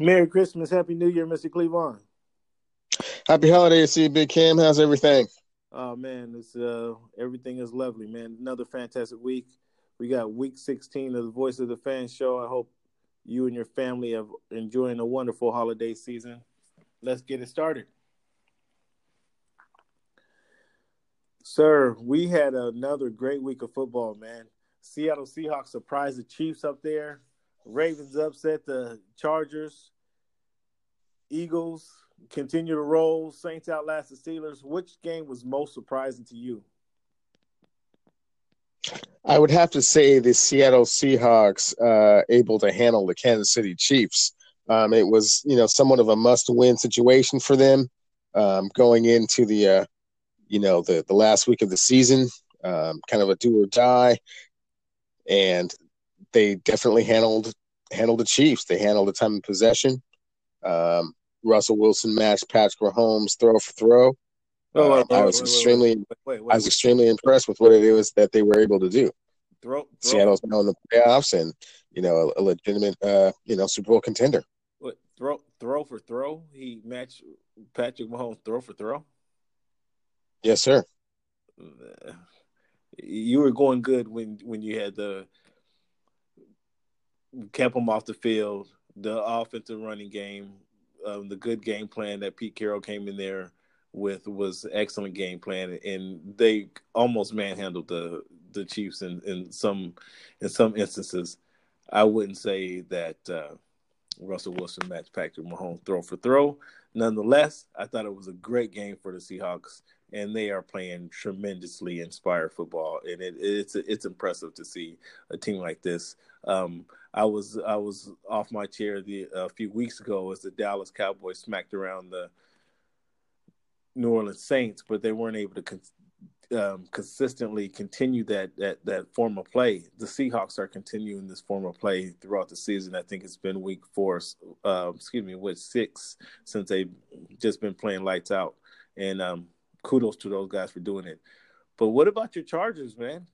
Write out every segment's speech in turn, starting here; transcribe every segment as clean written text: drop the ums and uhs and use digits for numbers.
Merry Christmas, Happy New Year, Mr. Cleavon. Happy holidays to you, Big Cam. How's everything? Oh man, it's everything is lovely, man. Another fantastic week. We got week 16 of the Voice of the Fan show. I hope you and your family are enjoying a wonderful holiday season. Let's get it started. Sir, we had another great week of football, man. Seattle Seahawks surprised the Chiefs up there. Ravens upset the Chargers. Eagles continue to roll. Saints outlast the Steelers. Which game was most surprising to you? I would have to say the Seattle Seahawks able to handle the Kansas City Chiefs. It was, somewhat of a must-win situation for them going into the, the last week of the season, kind of a do or die, and they definitely handled the Chiefs. They handled the time of possession. Russell Wilson matched Patrick Mahomes throw for throw. I was extremely impressed with what it was that they were able to do. Seattle's now in the playoffs, and a legitimate Super Bowl contender. Throw for throw? He matched Patrick Mahomes throw for throw? Yes, sir. You were going good when you had the kept him off the field, the offensive running game, the good game plan that Pete Carroll came in there with was excellent game plan, and they almost manhandled the Chiefs in some instances. I wouldn't say that Russell Wilson matched Patrick Mahomes throw for throw. Nonetheless, I thought it was a great game for the Seahawks, and they are playing tremendously inspired football, and it's impressive to see a team like this. I was off my chair a few weeks ago as the Dallas Cowboys smacked around the New Orleans Saints, but they weren't able to consistently continue that form of play. The Seahawks are continuing this form of play throughout the season. I think it's been week six since they've just been playing lights out. And kudos to those guys for doing it. But what about your Chargers, man?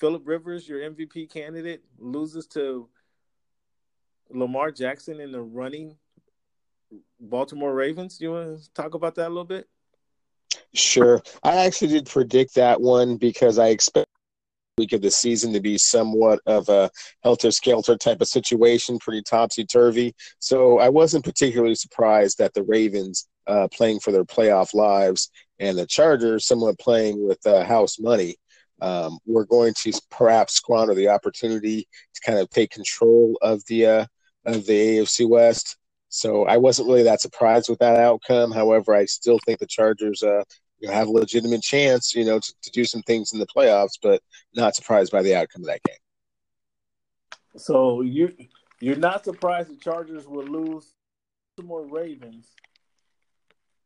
Phillip Rivers, your MVP candidate, loses to Lamar Jackson in the running Baltimore Ravens. You want to talk about that a little bit? Sure. I actually did predict that one because I expect the week of the season to be somewhat of a helter-skelter type of situation, pretty topsy-turvy. So I wasn't particularly surprised that the Ravens playing for their playoff lives and the Chargers somewhat playing with house money were going to perhaps squander the opportunity to kind of take control of the AFC West. So I wasn't really that surprised with that outcome. However, I still think the Chargers have a legitimate chance, to do some things in the playoffs, but not surprised by the outcome of that game. So you're not surprised the Chargers will lose some more Ravens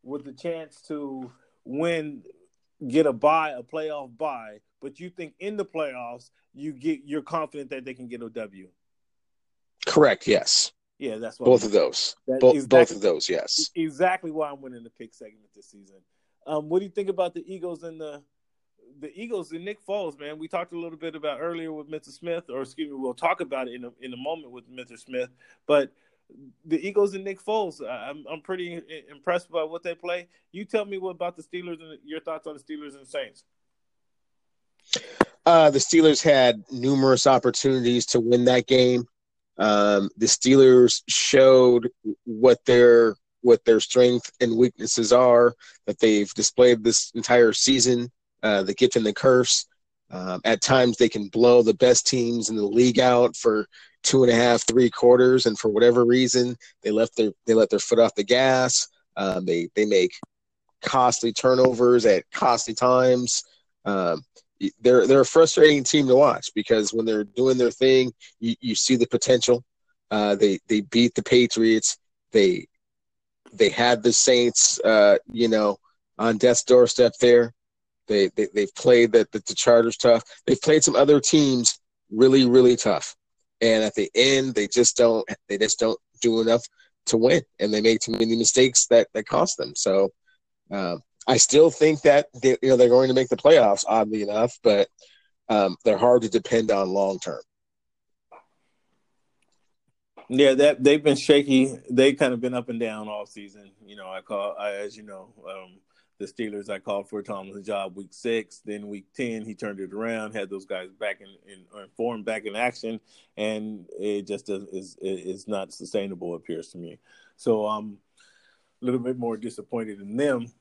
with the chance to win, get a playoff bye, but you think in the playoffs you're confident that they can get a W? Correct, yes. Yeah, that's what both of those. Both of those, yes. Exactly why I'm winning the pick segment this season. What do you think about the Eagles and the Eagles and Nick Foles, man? We talked a little bit about earlier with Mr. Smith, we'll talk about it in a moment with Mr. Smith. But the Eagles and Nick Foles, I'm pretty impressed by what they play. You tell me what about the Steelers and your thoughts on the Steelers and the Saints. The Steelers had numerous opportunities to win that game. The Steelers showed what their strength and weaknesses are that they've displayed this entire season, the gift and the curse. At times they can blow the best teams in the league out for 2.5, 3 quarters, and for whatever reason they let their foot off the gas. They make costly turnovers at costly times. They're a frustrating team to watch because when they're doing their thing, you see the potential. They beat the Patriots. They had the Saints, on death's doorstep there. They've played the Chargers tough. They've played some other teams really, really tough. And at the end, they just don't do enough to win, and they make too many mistakes that cost them. So I still think that they're going to make the playoffs, oddly enough, but they're hard to depend on long term. Yeah, that they've been shaky. They've kind of been up and down all season. You know, the Steelers, I called for Tomlin's job week 6, then week 10, he turned it around, had those guys back in form, back in action, and it just is not sustainable, it appears to me. So I'm a little bit more disappointed in them.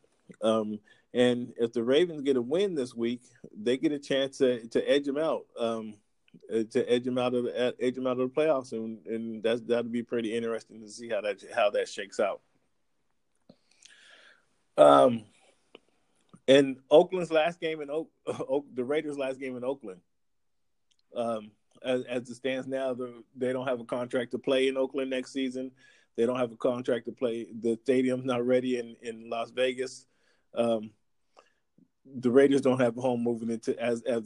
And if the Ravens get a win this week, they get a chance to edge them out, of the playoffs, and that'd be pretty interesting to see how that shakes out. And Oakland's last game in the Raiders' last game in Oakland. As it stands now, they don't have a contract to play in Oakland next season. They don't have a contract to play. The stadium's not ready in Las Vegas. The Raiders don't have a home moving into as of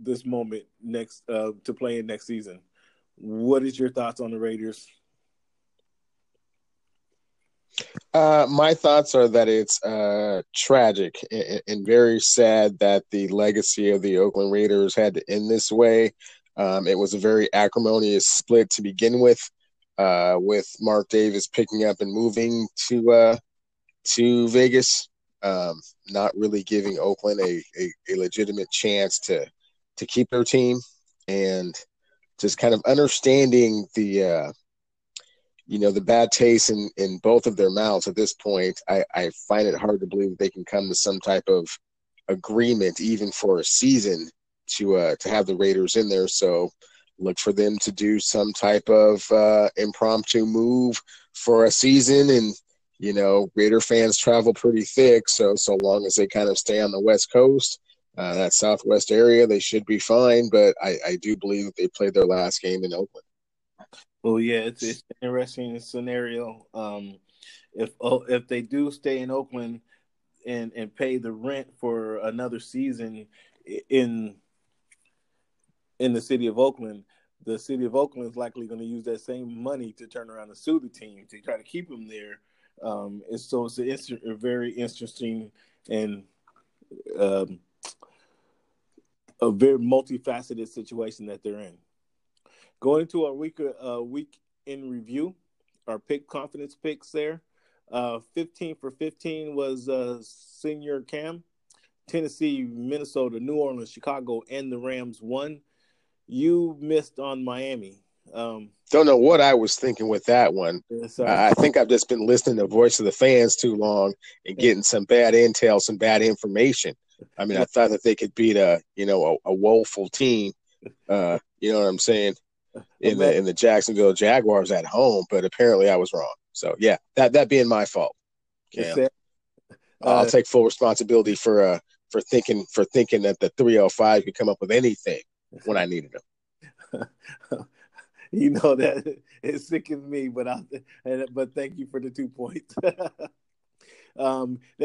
this moment next to play in next season. What is your thoughts on the Raiders? My thoughts are that it's tragic and very sad that the legacy of the Oakland Raiders had to end this way. It was a very acrimonious split to begin with Mark Davis picking up and moving to Vegas, not really giving Oakland a legitimate chance to keep their team, and just kind of understanding the the bad taste in both of their mouths at this point. I find it hard to believe that they can come to some type of agreement, even for a season, to have the Raiders in there. So look for them to do some type of impromptu move for a season. And, Raider fans travel pretty thick. So long as they kind of stay on the West Coast, that Southwest area, they should be fine. But I do believe that they played their last game in Oakland. Well, yeah, it's an interesting scenario. If they do stay in Oakland and pay the rent for another season in the city of Oakland, the city of Oakland is likely going to use that same money to turn around and sue the team to try to keep them there. And so it's a very interesting and a very multifaceted situation that they're in. Going into our week in review, our confidence picks there. 15 for 15 was Senior Cam. Tennessee, Minnesota, New Orleans, Chicago, and the Rams won. You missed on Miami. Don't know what I was thinking with that one. I think I've just been listening to Voice of the Fans too long and getting some bad intel, some bad information. I mean, I thought that they could beat a woeful team. You know what I'm saying? In the Jacksonville Jaguars at home, but apparently I was wrong. So yeah, that being my fault. I'll take full responsibility for thinking that the 305 could come up with anything when I needed them. You know that it sickens me, but thank you for the 2 points. That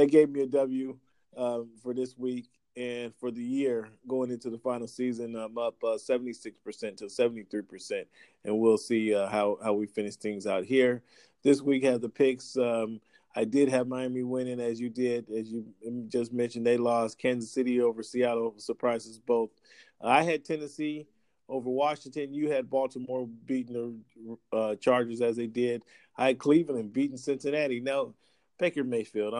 gave me a W for this week. And for the year, going into the final season, I'm up 76% to 73%. And we'll see how we finish things out here. This week had the picks. I did have Miami winning, as you did. As you just mentioned, they lost. Kansas City over Seattle surprises both. I had Tennessee over Washington. You had Baltimore beating the Chargers as they did. I had Cleveland beating Cincinnati. Now, Baker Mayfield,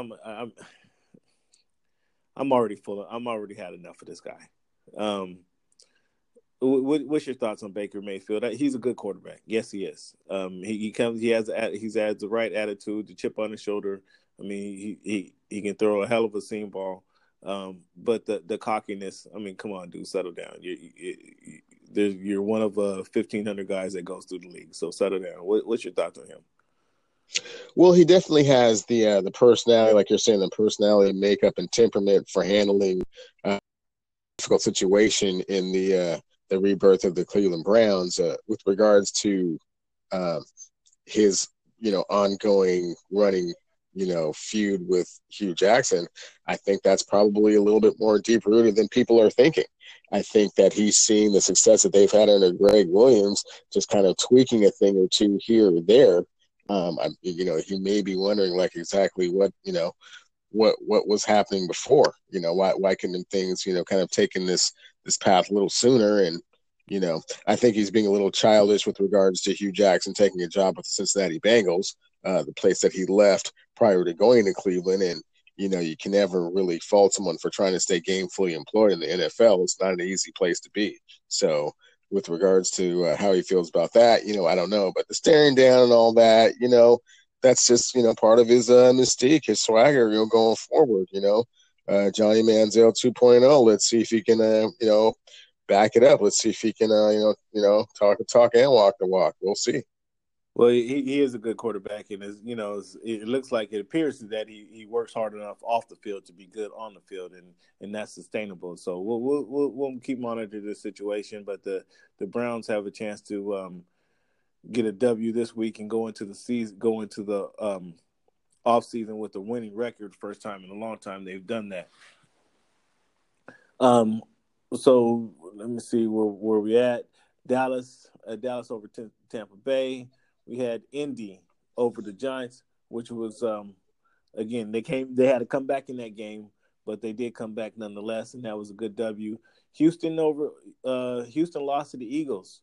I'm already full. I'm already had enough of this guy. What's your thoughts on Baker Mayfield? He's a good quarterback. Yes, he is. He has the right attitude, the chip on his shoulder. I mean, he can throw a hell of a seam ball. But the cockiness. I mean, come on, dude, settle down. You're one of 1,500 guys that goes through the league. So settle down. What's your thoughts on him? Well, he definitely has the personality, like you're saying, the personality, makeup, and temperament for handling a difficult situation in the rebirth of the Cleveland Browns with regards to his ongoing running feud with Hugh Jackson. I think that's probably a little bit more deep rooted than people are thinking. I think that he's seen the success that they've had under Gregg Williams, just kind of tweaking a thing or two here or there. You may be wondering like exactly what was happening before, why couldn't things, kind of taking this path a little sooner. And, I think he's being a little childish with regards to Hugh Jackson taking a job with the Cincinnati Bengals, the place that he left prior to going to Cleveland. And, you can never really fault someone for trying to stay gainfully employed in the NFL. It's not an easy place to be. So with regards to how he feels about that, I don't know, but the staring down and all that, that's just, part of his mystique, his swagger, going forward, Johnny Manziel 2.0. Let's see if he can, back it up. Let's see if he can, talk and walk the walk. We'll see. Well, he is a good quarterback, and it looks like it appears that he works hard enough off the field to be good on the field, and that's sustainable. So we'll keep monitoring this situation. But the Browns have a chance to get a W this week and go into the off season with a winning record, first time in a long time they've done that. So let me see where we at. Dallas over Tampa Bay. We had Indy over the Giants, which was, again, they had to come back in that game, but they did come back nonetheless, and that was a good W. Houston lost to the Eagles.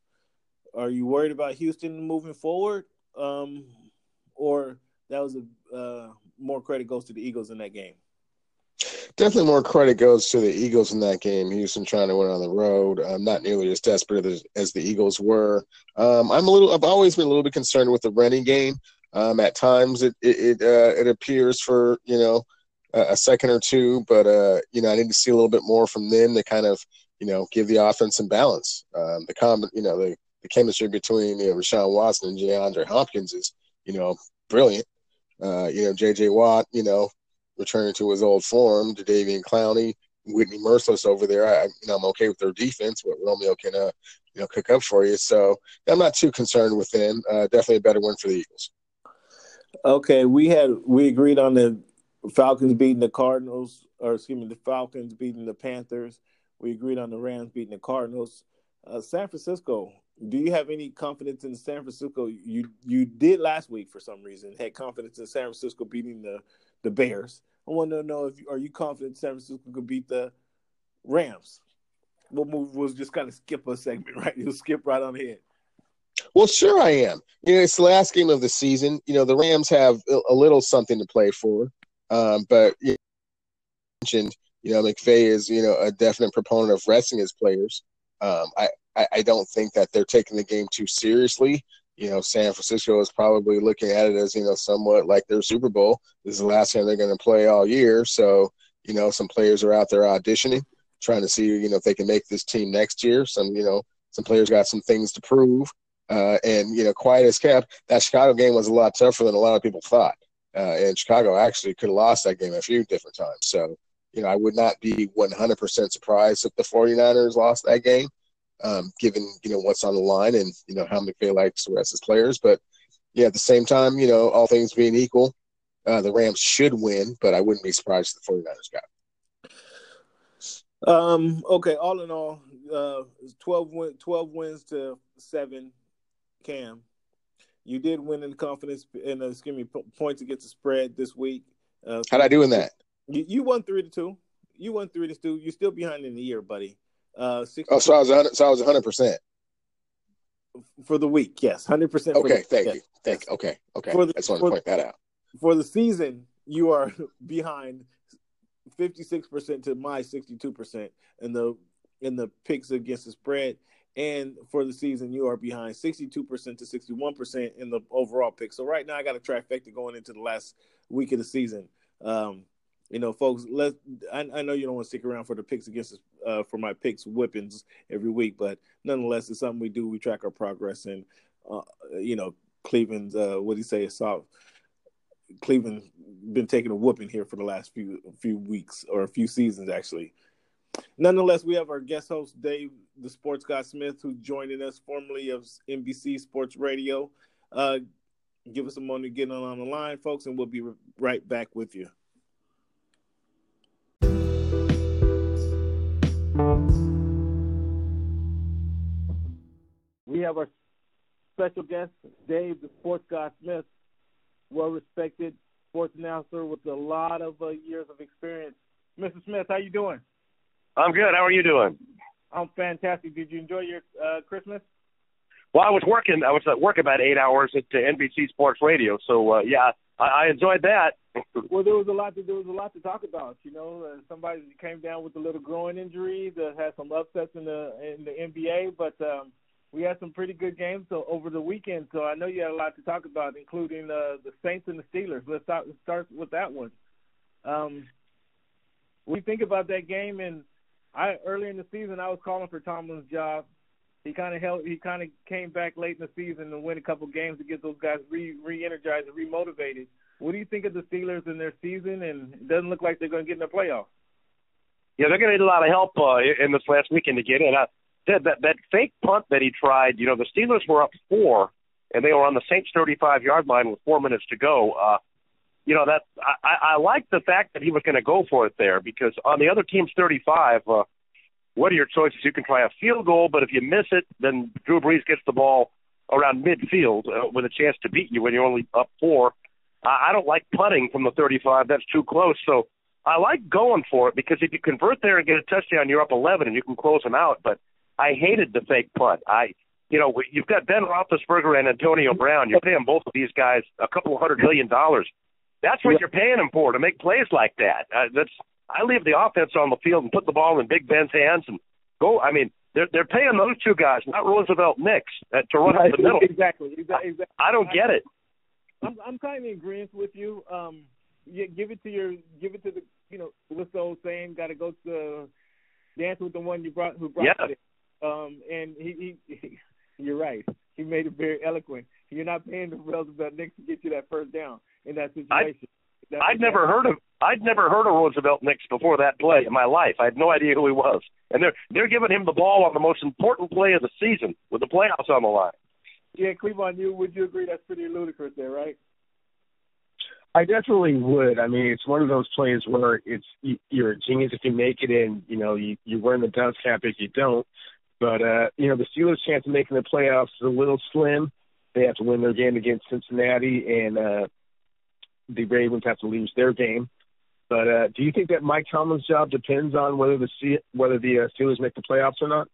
Are you worried about Houston moving forward? Or that was more credit goes to the Eagles in that game? Definitely more credit goes to the Eagles in that game. Houston trying to win on the road. Not nearly as desperate as the Eagles were. I've always been a little bit concerned with the running game. At times it appears for, a second or two, but, I need to see a little bit more from them to kind of, give the offense some balance. The chemistry between, Rashawn Watson and DeAndre Hopkins is, brilliant. JJ Watt, returning to his old form, to Davian Clowney, Whitney Mercilus over there. I'm okay with their defense, what Romeo can, cook up for you. So I'm not too concerned with them. Definitely a better win for the Eagles. Okay, we agreed on the Falcons beating the Falcons beating the Panthers. We agreed on the Rams beating the Cardinals. San Francisco. Do you have any confidence in San Francisco? You did last week for some reason. Had confidence in San Francisco beating the Bears. I want to know are you confident San Francisco could beat the Rams? We'll just kind of skip a segment, right? You'll skip right on ahead. Well, sure I am. It's the last game of the season. The Rams have a little something to play for, but you mentioned McVay is a definite proponent of resting his players. I don't think that they're taking the game too seriously. San Francisco is probably looking at it as, somewhat like their Super Bowl. This is the last time they're going to play all year. So, some players are out there auditioning, trying to see, if they can make this team next year. Some players got some things to prove. And, quiet as kept, that Chicago game was a lot tougher than a lot of people thought. And Chicago actually could have lost that game a few different times. So, I would not be 100% surprised if the 49ers lost that game. Given, what's on the line and, how McVay likes to rest his players. But, yeah, at the same time, all things being equal, the Rams should win, but I wouldn't be surprised if the 49ers got it. Okay, all in all, 12 wins to 7, Cam. You did win in confidence in points against the spread this week. How'd I do in that? You won 3-2. You won 3-2. You're still behind in the year, buddy. 60. So I was 100%. So I was 100% for the week. Yes, 100%. Okay, thank you. Thank you. Okay. I just wanted to point that out. For the season, you are behind 56% to my 62% in the picks against the spread, and for the season, you are behind 62% to 61% in the overall pick. So right now, I got a trifecta going into the last week of the season. Folks, I know you don't want to stick around for the picks against for my picks whippings every week, but nonetheless, it's something we do. We track our progress, and Cleveland's Cleveland been taking a whooping here for the last few weeks or a few seasons actually. Nonetheless, we have our guest host Dave, the Sports Guy Smith, who joining us formerly of NBC Sports Radio. Give us a moment to get on the line, folks, and we'll be right back with you. We have our special guest, Dave, the Sports Guy Smith, well-respected sports announcer with a lot of years of experience. Mr. Smith, how you doing? I'm good. How are you doing? I'm fantastic. Did you enjoy your Christmas? Well, I was working. I was at work about 8 hours at NBC Sports Radio, so yeah, I enjoyed that. Well, there was a lot to talk about. You know, somebody came down with a little groin injury that had some upsets in the NBA, but we had some pretty good games over the weekend. So I know you had a lot to talk about, including the Saints and the Steelers. Let's start with that one. What do you think about that game? And early in the season, I was calling for Tomlin's job. He kind of came back late in the season and win a couple games to get those guys re-energized and re-motivated. What do you think of the Steelers in their season? And it doesn't look like they're going to get in the playoffs. Yeah, they're going to need a lot of help in this last weekend to get in. That fake punt that he tried, you know, the Steelers were up 4, and they were on the Saints' 35-yard line with 4 minutes to go. You know, that I like the fact that he was going to go for it there, because on the other team's 35, what are your choices? You can try a field goal, but if you miss it, then Drew Brees gets the ball around midfield with a chance to beat you when you're only up 4. I don't like punting from the 35. That's too close. So I like going for it, because if you convert there and get a touchdown, you're up 11 and you can close them out. But I hated the fake punt. You've got Ben Roethlisberger and Antonio Brown. You're paying both of these guys a couple $100 million. That's what you're paying them for, to make plays like that. I leave the offense on the field and put the ball in Big Ben's hands and go. I mean, they're paying those two guys, not Roosevelt Nix, to run up the middle. Exactly. I don't get it. I'm kind of in agreement with you. Yeah, give it to the, you know, what's the old saying? Got to go to dance with the one who brought it. And he you're right. He made it very eloquent. You're not paying the Roosevelt Nix to get you that first down in that situation. I'd never heard of Roosevelt Nix before that play in my life. I had no idea who he was. And they're giving him the ball on the most important play of the season with the playoffs on the line. Yeah, Cleveland, would you agree that's pretty ludicrous there, right? I definitely would. I mean, it's one of those plays where you're a genius if you make it in. You know, you wear the dust cap if you don't. But, you know, the Steelers' chance of making the playoffs is a little slim. They have to win their game against Cincinnati, and the Ravens have to lose their game. But do you think that Mike Tomlin's job depends on whether the Steelers make the playoffs or not?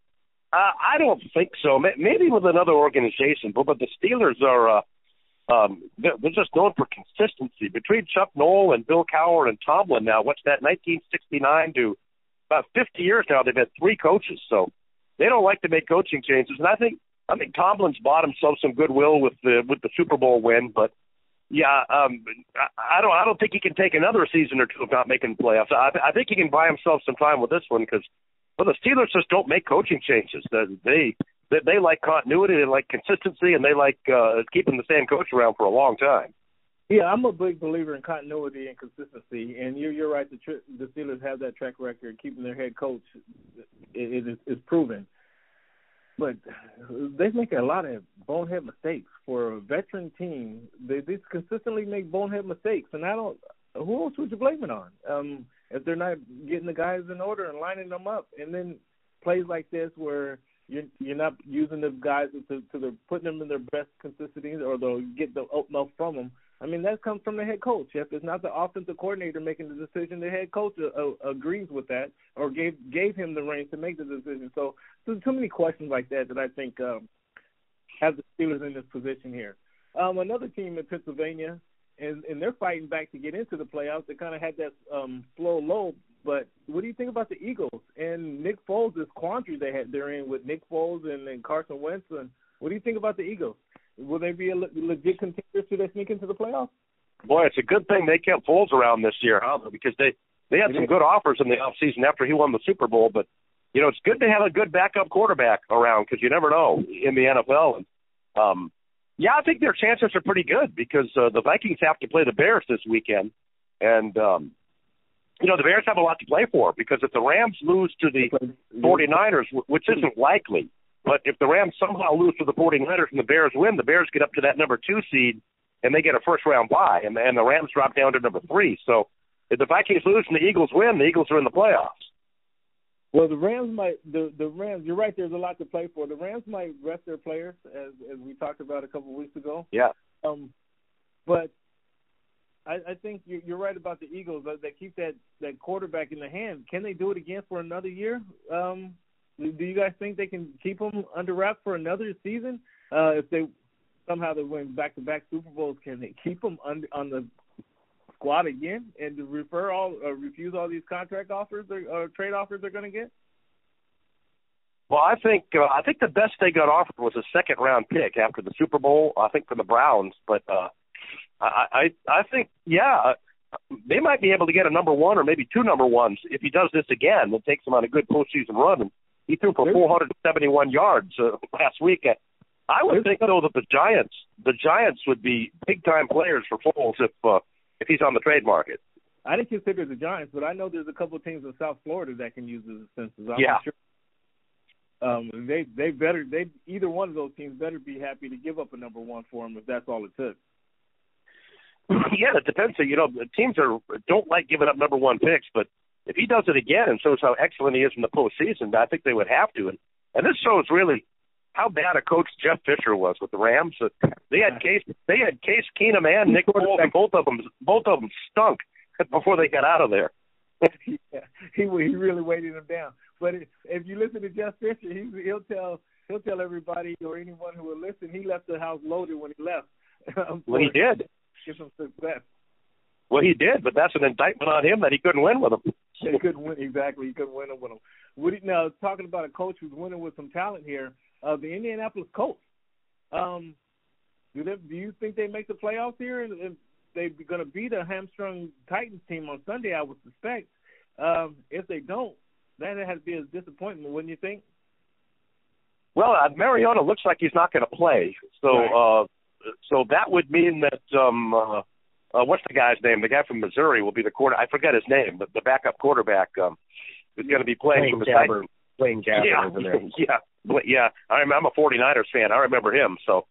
I don't think so. Maybe with another organization, but the Steelers are they're just known for consistency. Between Chuck Noll and Bill Cowher and Tomlin now, what's that, 1969 to about 50 years now, they've had 3 coaches. So they don't like to make coaching changes. And I think Tomlin's bought himself some goodwill with the Super Bowl win. But, yeah, I don't think he can take another season or two of not making the playoffs. I think he can buy himself some time with this one, because – well, the Steelers just don't make coaching changes. They like continuity, they like consistency, and they like keeping the same coach around for a long time. Yeah, I'm a big believer in continuity and consistency, and you're right. The Steelers have that track record. Keeping their head coach is proven. But they make a lot of bonehead mistakes. For a veteran team, they consistently make bonehead mistakes, and who else would you blame it on? If they're not getting the guys in order and lining them up, and then plays like this where you're not using the guys to putting them in their best consistency, or they'll get the utmost from them. I mean, that comes from the head coach. If it's not the offensive coordinator making the decision, the head coach agrees with that, or gave him the reins to make the decision. So there's too many questions like that I think have the Steelers in this position here. Another team in Pennsylvania. And they're fighting back to get into the playoffs. They kind of had that slow lull. But what do you think about the Eagles and Nick Foles, this quandary they're in with Nick Foles and Carson Wentz? And what do you think about the Eagles? Will they be a legit contender? Should they sneak into the playoffs? Boy, it's a good thing they kept Foles around this year, huh? Because they had some good offers in the offseason after he won the Super Bowl. But, you know, it's good to have a good backup quarterback around, because you never know in the NFL. And, yeah, I think their chances are pretty good, because the Vikings have to play the Bears this weekend. And, you know, the Bears have a lot to play for, because if the Rams lose to the 49ers, which isn't likely, but if the Rams somehow lose to the 49ers and the Bears win, the Bears get up to that number 2 seed and they get a first-round bye, and the Rams drop down to number 3. So if the Vikings lose and the Eagles win, the Eagles are in the playoffs. Well, the Rams, you're right, there's a lot to play for. The Rams might rest their players, as we talked about a couple of weeks ago. Yeah. But I think you're right about the Eagles. They keep that quarterback in the hand. Can they do it again for another year? Do you guys think they can keep him under wraps for another season? If they somehow they win back-to-back Super Bowls, can they keep him on the squad again and refuse all these contract offers or trade offers they're going to get? Well, I think the best they got offered was a second-round pick after the Super Bowl, I think, for the Browns. But I think, yeah, they might be able to get a number one or maybe two number ones if he does this again. It takes him on a good postseason run. He threw for 471 yards last week. I would think, though, that the Giants would be big-time players for Foles if he's on the trade market. I didn't consider the Giants, but I know there's a couple of teams in South Florida that can use his expenses. I'm not sure. They either one of those teams better be happy to give up a number one for him if that's all it took. Yeah, it depends. You know, teams don't like giving up number one picks, but if he does it again and shows how excellent he is in the postseason, I think they would have to. And this shows really how bad a coach Jeff Fisher was with the Rams. They had Case Keenum and Nick Foles, and both of them stunk before they got out of there. Yeah, he really weighted him down. But if you listen to Jeff Fisher, he'll tell everybody or anyone who will listen, he left the house loaded when he left. Well, he did. Give him success. Well, he did, but that's an indictment on him that he couldn't win with him. He couldn't win, exactly. He couldn't win with him. Now, talking about a coach who's winning with some talent here, the Indianapolis Colts. Do you think they make the playoffs here? And they're going to beat a hamstrung Titans team on Sunday, I would suspect. If they don't, that has to be a disappointment, wouldn't you think? Well, Mariota looks like he's not going to play. So right. So that would mean that what's the guy's name? The guy from Missouri will be the quarterback. I forget his name, but the backup quarterback is going to be playing for the Titans. Blaine Gabbert over there. Yeah. I'm a 49ers fan. I remember him. So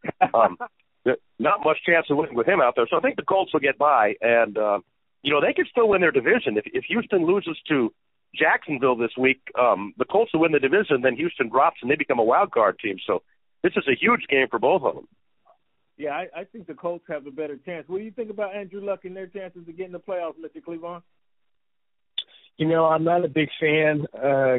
not much chance of winning with him out there. So I think the Colts will get by. And, they could still win their division. If Houston loses to Jacksonville this week, the Colts will win the division, then Houston drops and they become a wild card team. So this is a huge game for both of them. Yeah, I think the Colts have a better chance. What do you think about Andrew Luck and their chances of getting the playoffs, Mr. Cleavon? You know, I'm not a big fan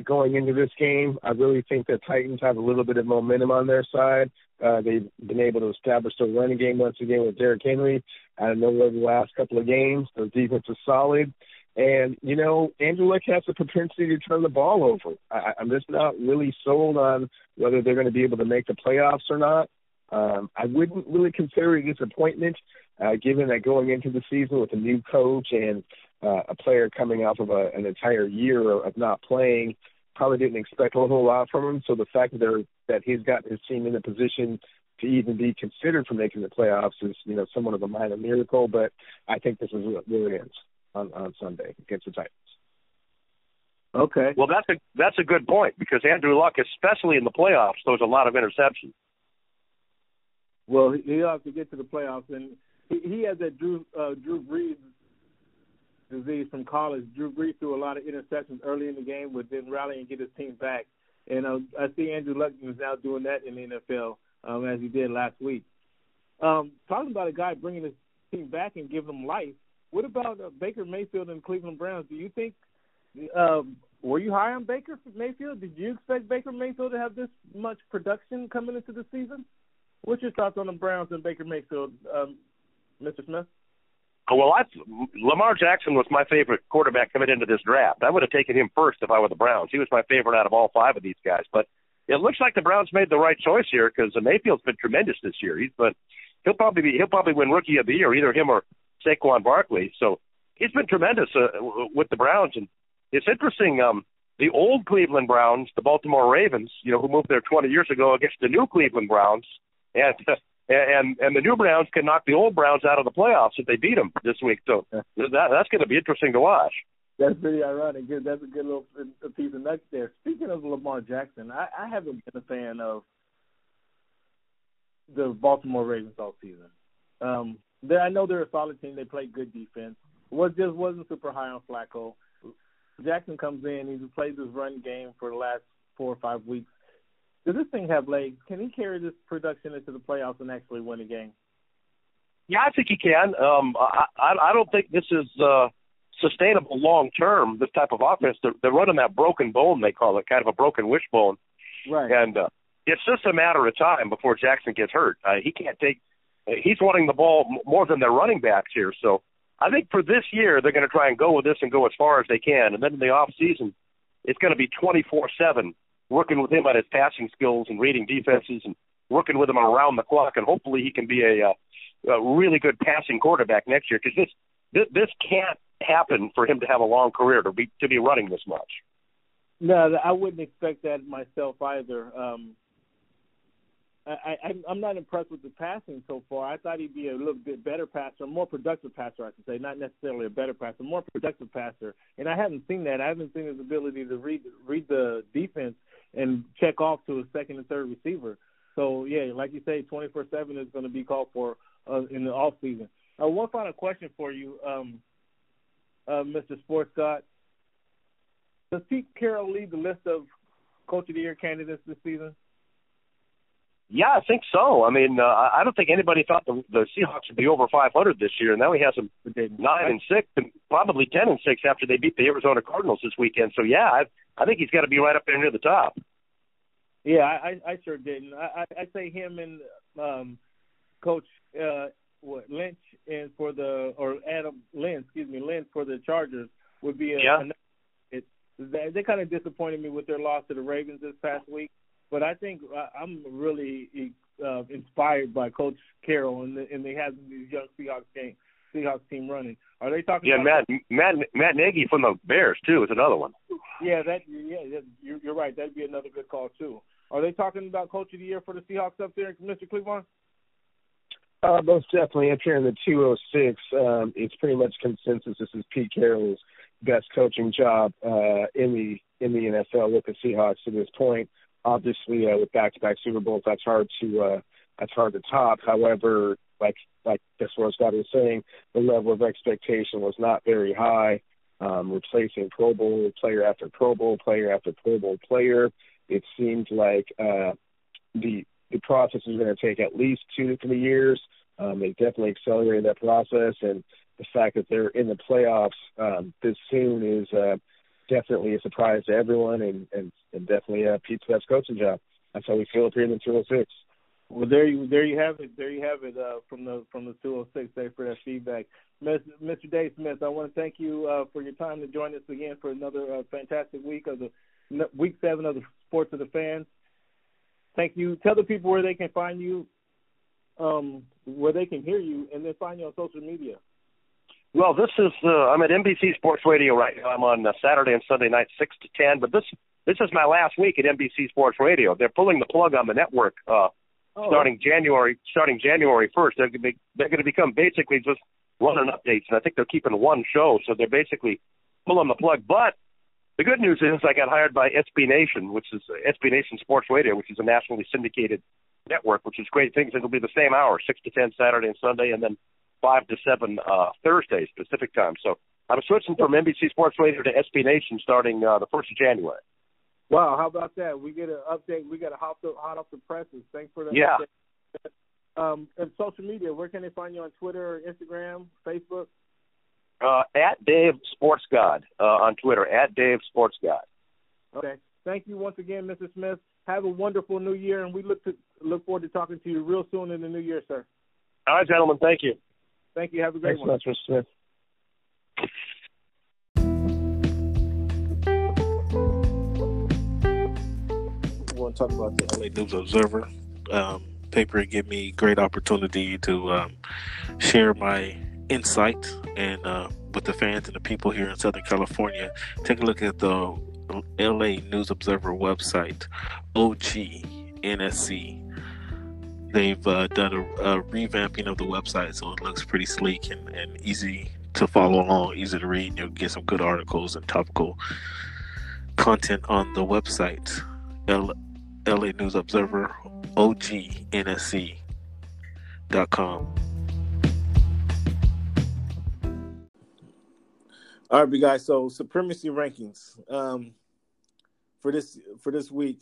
going into this game. I really think the Titans have a little bit of momentum on their side. They've been able to establish their running game once again with Derrick Henry. I know over the last couple of games, their defense is solid. And, you know, Andrew Luck has the propensity to turn the ball over. I'm just not really sold on whether they're going to be able to make the playoffs or not. I wouldn't really consider it a disappointment, given that going into the season with a new coach and a player coming off of an entire year of not playing, probably didn't expect a whole lot from him. So the fact that he's got his team in a position to even be considered for making the playoffs is, you know, somewhat of a minor miracle. But I think this is where it ends on Sunday against the Titans. Okay. Well, that's a good point because Andrew Luck, especially in the playoffs, throws a lot of interceptions. Well, he'll have to get to the playoffs, and he has that Drew Brees disease from college. Drew Brees threw a lot of interceptions early in the game, but didn't rally and get his team back. And I see Andrew Luck is now doing that in the NFL as he did last week. Talking about a guy bringing his team back and giving them life, what about Baker Mayfield and Cleveland Browns? Do you think were you high on Baker Mayfield? Did you expect Baker Mayfield to have this much production coming into the season? What's your thoughts on the Browns and Baker Mayfield, Mr. Smith? Well, Lamar Jackson was my favorite quarterback coming into this draft. I would have taken him first if I were the Browns. He was my favorite out of all five of these guys. But it looks like the Browns made the right choice here because Mayfield's been tremendous this year. He'll probably win Rookie of the Year, either him or Saquon Barkley. So he's been tremendous with the Browns. And it's interesting, the old Cleveland Browns, the Baltimore Ravens, you know, who moved there 20 years ago against the new Cleveland Browns, And the new Browns can knock the old Browns out of the playoffs if they beat them this week. So that's going to be interesting to watch. That's pretty ironic. That's a good little piece of nuts there. Speaking of Lamar Jackson, I haven't been a fan of the Baltimore Ravens all season. I know they're a solid team. They play good defense. Just wasn't super high on Flacco. Jackson comes in. He's played this run game for the last 4 or 5 weeks. Does this thing have legs? Can he carry this production into the playoffs and actually win a game? Yeah, I think he can. I don't think this is sustainable long term, this type of offense. They're running that broken bone, they call it, kind of a broken wishbone. Right. And it's just a matter of time before Jackson gets hurt. He can't take – he's wanting the ball more than their running backs here. So I think for this year they're going to try and go with this and go as far as they can. And then in the offseason, it's going to be 24/7, working with him on his passing skills and reading defenses and working with him around the clock. And hopefully he can be a really good passing quarterback next year, because this can't happen for him to have a long career to be running this much. No, I wouldn't expect that myself either. I'm not impressed with the passing so far. I thought he'd be a little bit better passer, a more productive passer, I should say, not necessarily a better passer, more productive passer. And I haven't seen that. I haven't seen his ability to read the defense and check off to a second and third receiver. So, yeah, like you say, 24/7 is going to be called for in the offseason. One final question for you, Mr. Sports God. Does Pete Carroll lead the list of Coach of the Year candidates this season? Yeah, I think so. I mean, I don't think anybody thought the Seahawks would be over 500 this year. And now he has them 9-6, and probably 10-6 after they beat the Arizona Cardinals this weekend. So, yeah, I think he's got to be right up there near the top. Yeah, I sure didn't. I say him and Coach Lynch and Adam Lynn for the Chargers would be they kind of disappointed me with their loss to the Ravens this past week. But I think I'm really inspired by Coach Carroll and they have these young Seahawks team running. Are they talking? Yeah, about Matt Nagy from the Bears too is another one. Yeah, you're right. That'd be another good call too. Are they talking about Coach of the Year for the Seahawks up there, Mr. Cleveland? Most definitely. Up here in the 206, it's pretty much consensus. This is Pete Carroll's best coaching job in the NFL with the Seahawks to this point. Obviously, with back-to-back Super Bowls, that's hard to top. However, like this was Scott was saying, the level of expectation was not very high. Replacing Pro Bowl player after Pro Bowl player after Pro Bowl player, it seemed like the process was going to take at least 2 to 3 years. They definitely accelerated that process, and the fact that they're in the playoffs this soon is definitely a surprise to everyone, and definitely Pete's best coaching job. That's how we feel up here in the 206. Well, there you have it from the 206. Thanks for that feedback, Mr. Dave Smith. I want to thank you for your time to join us again for another fantastic week of the week 7 of the Sports of the Fans. Thank you. Tell the people where they can find you, where they can hear you, and then find you on social media. Well, this is I'm at NBC Sports Radio right now. I'm on Saturday and Sunday night, 6 to 10. But this is my last week at NBC Sports Radio. They're pulling the plug on the network starting January 1st. They're going to become basically just running updates, and I think they're keeping one show, so they're basically pulling the plug. But the good news is I got hired by SB Nation, which is SB Nation Sports Radio, which is a nationally syndicated network, which is great things. It'll be the same hour, 6 to 10 Saturday and Sunday, and then 5 to 7 Thursdays Pacific time. So I'm switching from NBC Sports Radio to SB Nation starting the 1st of January. Wow, how about that? We get an update. We got a hot off the presses. Thanks for that. Yeah. Update. And social media, where can they find you on Twitter, Instagram, Facebook? At Dave Sports God on Twitter. At Dave Sports God. Okay. Thank you once again, Mr. Smith. Have a wonderful New Year, and we look forward to talking to you real soon in the New Year, sir. All right, gentlemen. Thank you. Thank you. Have a great one. Thanks so much, Mr. Smith. I want to talk about the LA News Observer paper. It gave me great opportunity to share my insight and with the fans and the people here in Southern California. Take a look at the LA News Observer website, OGNSC. They've done a revamping of the website, so it looks pretty sleek and easy to follow along, easy to read. You'll get some good articles and topical content on the website. LA News Observer, OGNSC.com. All right, you guys. So supremacy rankings for this week.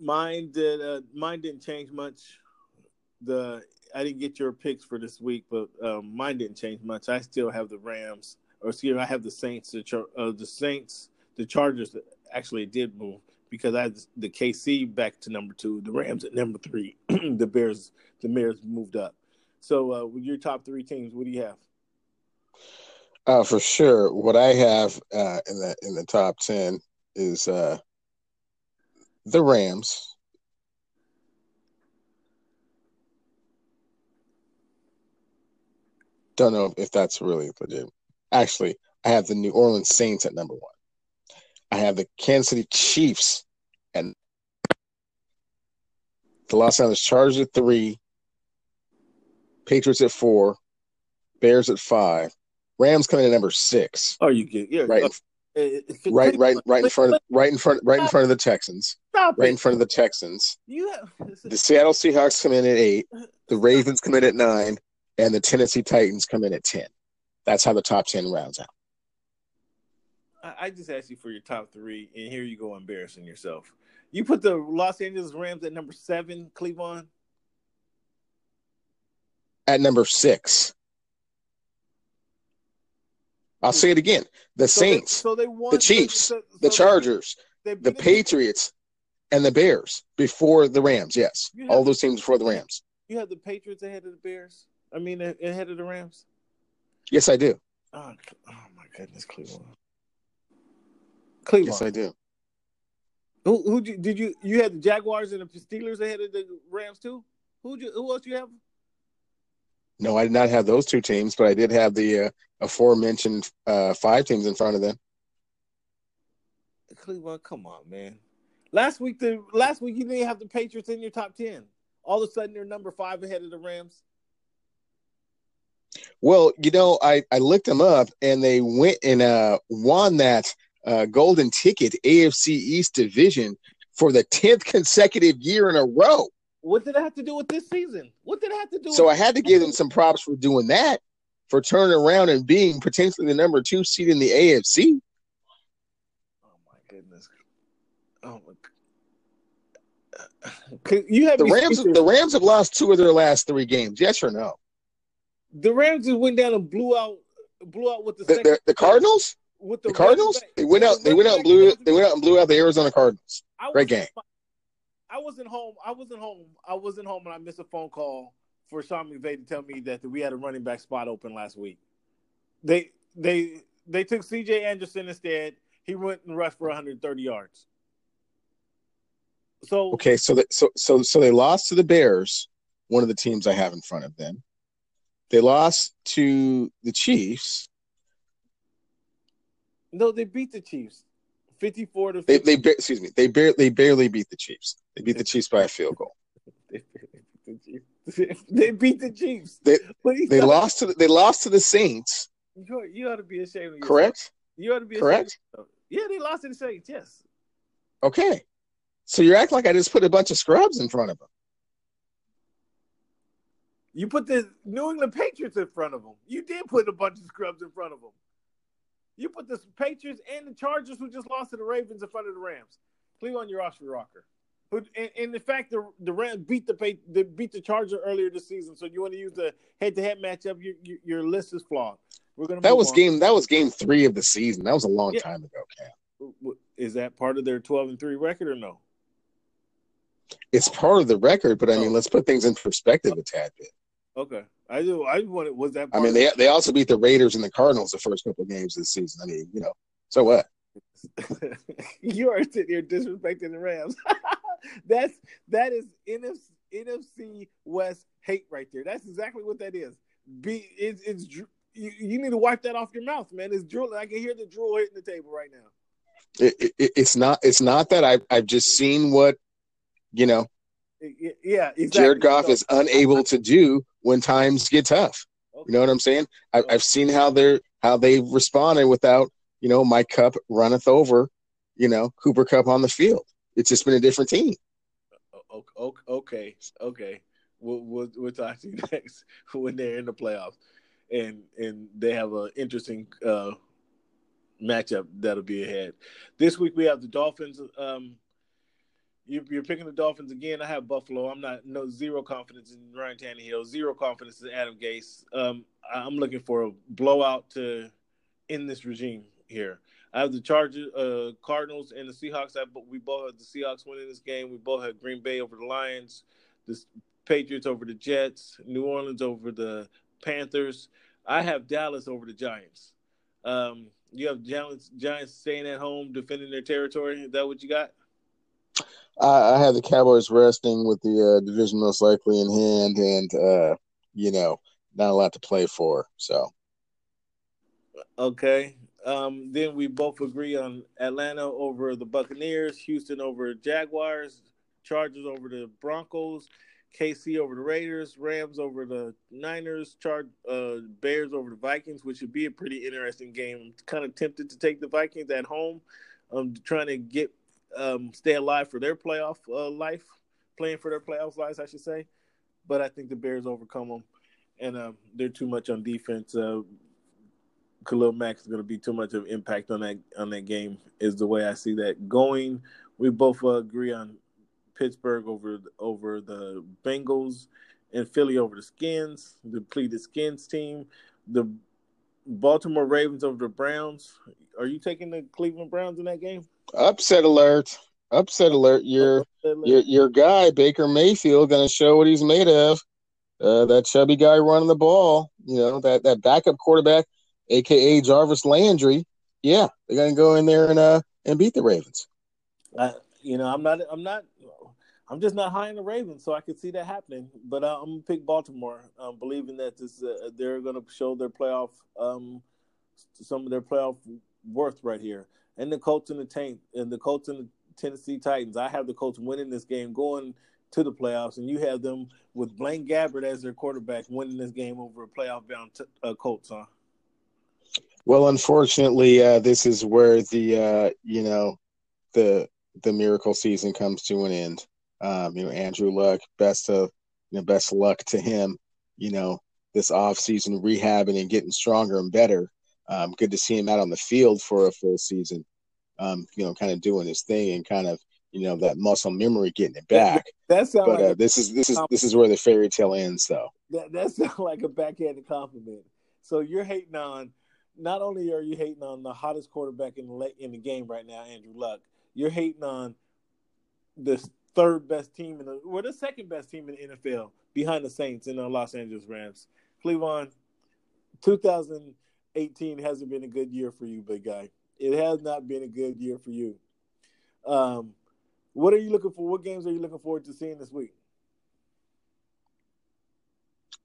Mine didn't change much. I didn't get your picks for this week, but mine didn't change much. I still have the Rams, or excuse me, I have the Saints. The Chargers actually did move because I had the KC back to number 2, the Rams at number 3, the Bears moved up. So with your top 3 teams, what do you have? For sure, what I have in the top 10 is the Rams. Don't know if that's really legit. Actually, I have the New Orleans Saints at number 1. I have the Kansas City Chiefs and the Los Angeles Chargers at 3, Patriots at 4, Bears at 5, Rams coming in at number 6. Oh, you get right in front of the Texans. The Seattle Seahawks come in at 8, the Ravens come in at 9. And the Tennessee Titans come in at 10. That's how the top 10 rounds out. I just asked you for your top 3, and here you go embarrassing yourself. You put the Los Angeles Rams at number 7, Cleveland? At number 6. I'll say it again. The Saints, they won, the Chiefs, the Chargers, the Patriots, and the Bears before the Rams, yes. All those teams before the Rams. You have the Patriots ahead of the Bears? I mean, ahead of the Rams? Yes, I do. Oh my goodness, Cleveland. Yes, I do. Who did you? You had the Jaguars and the Steelers ahead of the Rams too. Who else you have? No, I did not have those two teams, but I did have the aforementioned 5 teams in front of them. Cleveland, come on, man! Last week you didn't have the Patriots in your top 10. All of a sudden, they're number 5 ahead of the Rams. Well, I looked them up, and they went and won that golden ticket AFC East division for the 10th consecutive year in a row. What did it have to do with this season? So I had to give them some props for doing that, for turning around and being potentially the number 2 seed in the AFC. Oh, my goodness. Oh, my God. The Rams have lost 2 of their last 3 games, yes or no? The Rams just went down and blew out with the Cardinals. With the Cardinals, They went out and blew out the Arizona Cardinals. Great game. I wasn't home, and I missed a phone call for Sean McVay to tell me that we had a running back spot open last week. They took C.J. Anderson instead. He went and rushed for 130 yards. So okay, so they lost to the Bears, one of the teams I have in front of them. They lost to the Chiefs. No, they beat the Chiefs, 54-50. They barely beat the Chiefs. They beat the Chiefs by a field goal. They beat the Chiefs. They lost to the Saints. You ought to be ashamed of yourself. Correct. You ought to be correct. Yeah, they lost to the Saints. Yes. Okay, so you act like I just put a bunch of scrubs in front of them. You put the New England Patriots in front of them. You did put a bunch of scrubs in front of them. You put the Patriots and the Chargers, who just lost to the Ravens, in front of the Rams. Cleveland, you're off your rocker. And in fact, the Rams beat the Chargers earlier this season. So you want to use the head-to-head matchup? Your list is flawed. We're gonna. That was game 3 of the season. That was a long time ago, Cam. Is that part of their 12-3 record or no? It's part of the record, but I mean, let's put things in perspective a tad bit. Okay, they also beat the Raiders and the Cardinals the first couple of games this season. I mean, so what? You are sitting here disrespecting the Rams. That is NFC West hate right there. That's exactly what that is. You need to wipe that off your mouth, man. It's drool. I can hear the drool hitting the table right now. It's not that I've just seen what exactly. Jared Goff is unable to do when times get tough. Okay. You know what I'm saying? I've seen how they've responded without, Mike Kupp runneth over, Cooper Kupp on the field. It's just been a different team. Okay. We'll talk to you next when they're in the playoffs, and they have an interesting matchup that'll be ahead. This week we have the Dolphins. You're picking the Dolphins again. I have Buffalo. I'm not zero confidence in Ryan Tannehill. Zero confidence in Adam Gase. I'm looking for a blowout to end this regime here. I have the Chargers, Cardinals, and the Seahawks. We both have the Seahawks winning this game. We both have Green Bay over the Lions, the Patriots over the Jets, New Orleans over the Panthers. I have Dallas over the Giants. You have Giants staying at home, defending their territory. Is that what you got? I have the Cowboys resting with the division most likely in hand, and not a lot to play for. So, okay. Then we both agree on Atlanta over the Buccaneers, Houston over Jaguars, Chargers over the Broncos, KC over the Raiders, Rams over the Niners, Bears over the Vikings, which should be a pretty interesting game. I'm kind of tempted to take the Vikings at home. I'm trying to get stay alive for their playoff life, playing for their playoff lives, I should say. But I think the Bears overcome them, and they're too much on defense. Khalil Mack is going to be too much of impact on that game is the way I see that going. We both agree on Pittsburgh over the Bengals, and Philly over the Skins, the depleted Skins team. The Baltimore Ravens over the Browns. Are you taking the Cleveland Browns in that game? Upset alert. Upset alert. Your guy, Baker Mayfield, going to show what he's made of. That chubby guy running the ball, that backup quarterback, a.k.a. Jarvis Landry, yeah, they're going to go in there and beat the Ravens. I'm just not high on the Ravens, so I could see that happening. But I'm going to pick Baltimore, believing that they're going to show their playoff, some of their playoff worth right here. And the Colts and the Tennessee Titans. I have the Colts winning this game, going to the playoffs, and you have them with Blaine Gabbert as their quarterback winning this game over a playoff-bound Colts, huh? Well, unfortunately, this is where the miracle season comes to an end. Andrew Luck, best of luck to him. This offseason rehabbing and getting stronger and better. Good to see him out on the field for a full season. Kind of doing his thing and kind of that muscle memory getting it back. That sounds like this is where the fairy tale ends, though. That sounds like a backhanded compliment. So you're hating on. Not only are you hating on the hottest quarterback in the game right now, Andrew Luck, you're hating on the third best team the second best team in the NFL behind the Saints and the Los Angeles Rams. Cleveland, 2018 hasn't been a good year for you, big guy. It has not been a good year for you. What are you looking for? What games are you looking forward to seeing this week?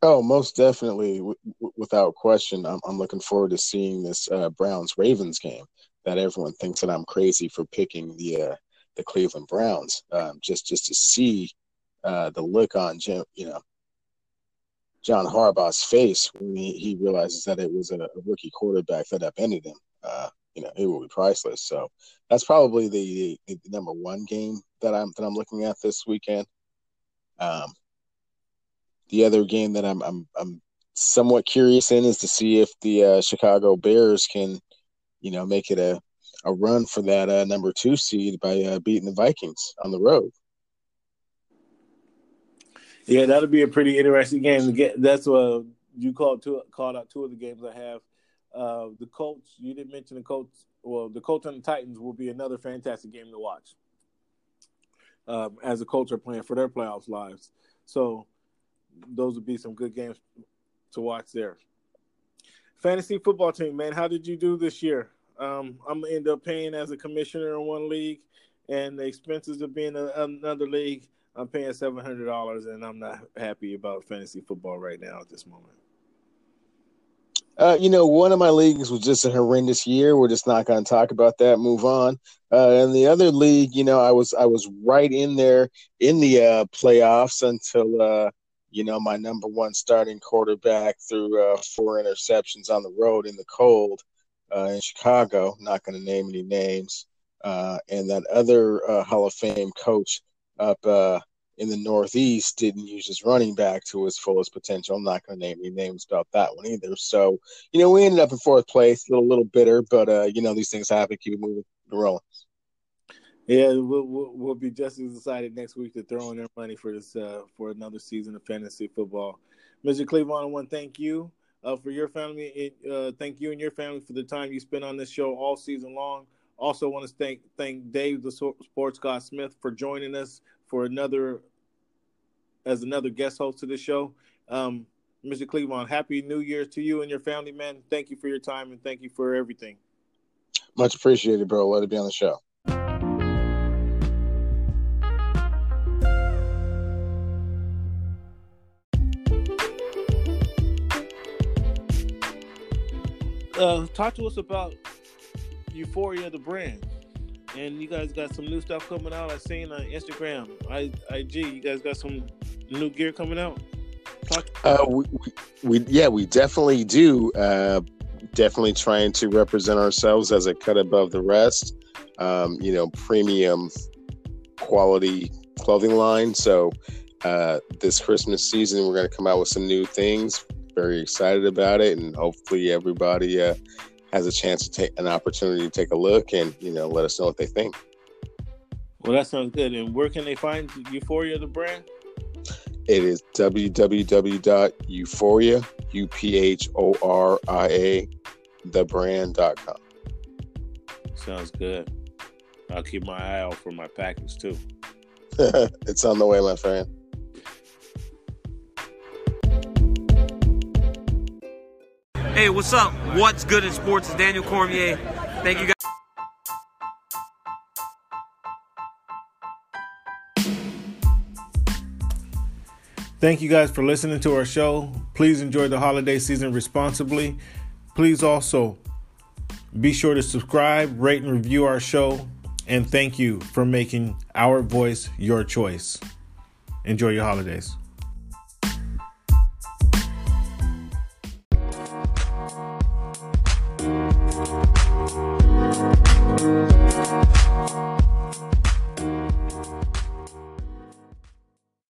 Oh, most definitely, without question. I'm looking forward to seeing this Browns-Ravens game that everyone thinks that I'm crazy for picking the Cleveland Browns, just to see the look on John Harbaugh's face when he realizes that it was a rookie quarterback that upended him. It will be priceless. So that's probably the number one game that I'm looking at this weekend. The other game that I'm somewhat curious in is to see if the Chicago Bears can, make it a run for that number two seed by beating the Vikings on the road. Yeah, that'll be a pretty interesting game to get. That's what you called out two of the games I have. The Colts, you didn't mention the Colts. Well, the Colts and the Titans will be another fantastic game to watch as the Colts are playing for their playoffs lives. So those would be some good games to watch there. Fantasy football team, man, how did you do this year? I'm going to end up paying as a commissioner in one league, and the expenses of being in another league, I'm paying $700, and I'm not happy about fantasy football right now at this moment. One of my leagues was just a horrendous year. We're just not going to talk about that. Move on. And the other league, I was right in there in the playoffs until my number one starting quarterback threw four interceptions on the road in the cold in Chicago. Not going to name any names. And that other Hall of Fame coach up in the Northeast didn't use his running back to his fullest potential. I'm not going to name any names about that one either. So, we ended up in fourth place, a little bitter, but these things happen. Keep it moving and rolling. Yeah, we'll be just as excited next week to throw in their money for this for another season of fantasy football. Mr. Cleveland, I want to thank you for your family. Thank you and your family for the time you spent on this show all season long. Also want to thank Dave, the sports guy Smith, for joining us for another guest host to the show. Mr. Cleveland, Happy New Year to you and your family, man. Thank you for your time and thank you for everything. Much appreciated, bro. Glad to be on the show. Talk to us about Euphoria, the brand. And you guys got some new stuff coming out. I've seen on Instagram, IG, you guys got some new gear coming out. We definitely do. Definitely trying to represent ourselves as a cut above the rest. Premium quality clothing line. So this Christmas season, we're going to come out with some new things. Very excited about it, and hopefully everybody has a chance to take an opportunity to take a look and let us know what they think. Well, that sounds good. And where can they find Euphoria, the brand? It is www.euphoria, Uphoria, thebrand.com. Sounds good. I'll keep my eye out for my package too. It's on the way, my friend. Hey, what's up? What's good in sports? It's Daniel Cormier. Thank you guys. Thank you guys for listening to our show. Please enjoy the holiday season responsibly. Please also be sure to subscribe, rate, and review our show. And thank you for making our voice your choice. Enjoy your holidays.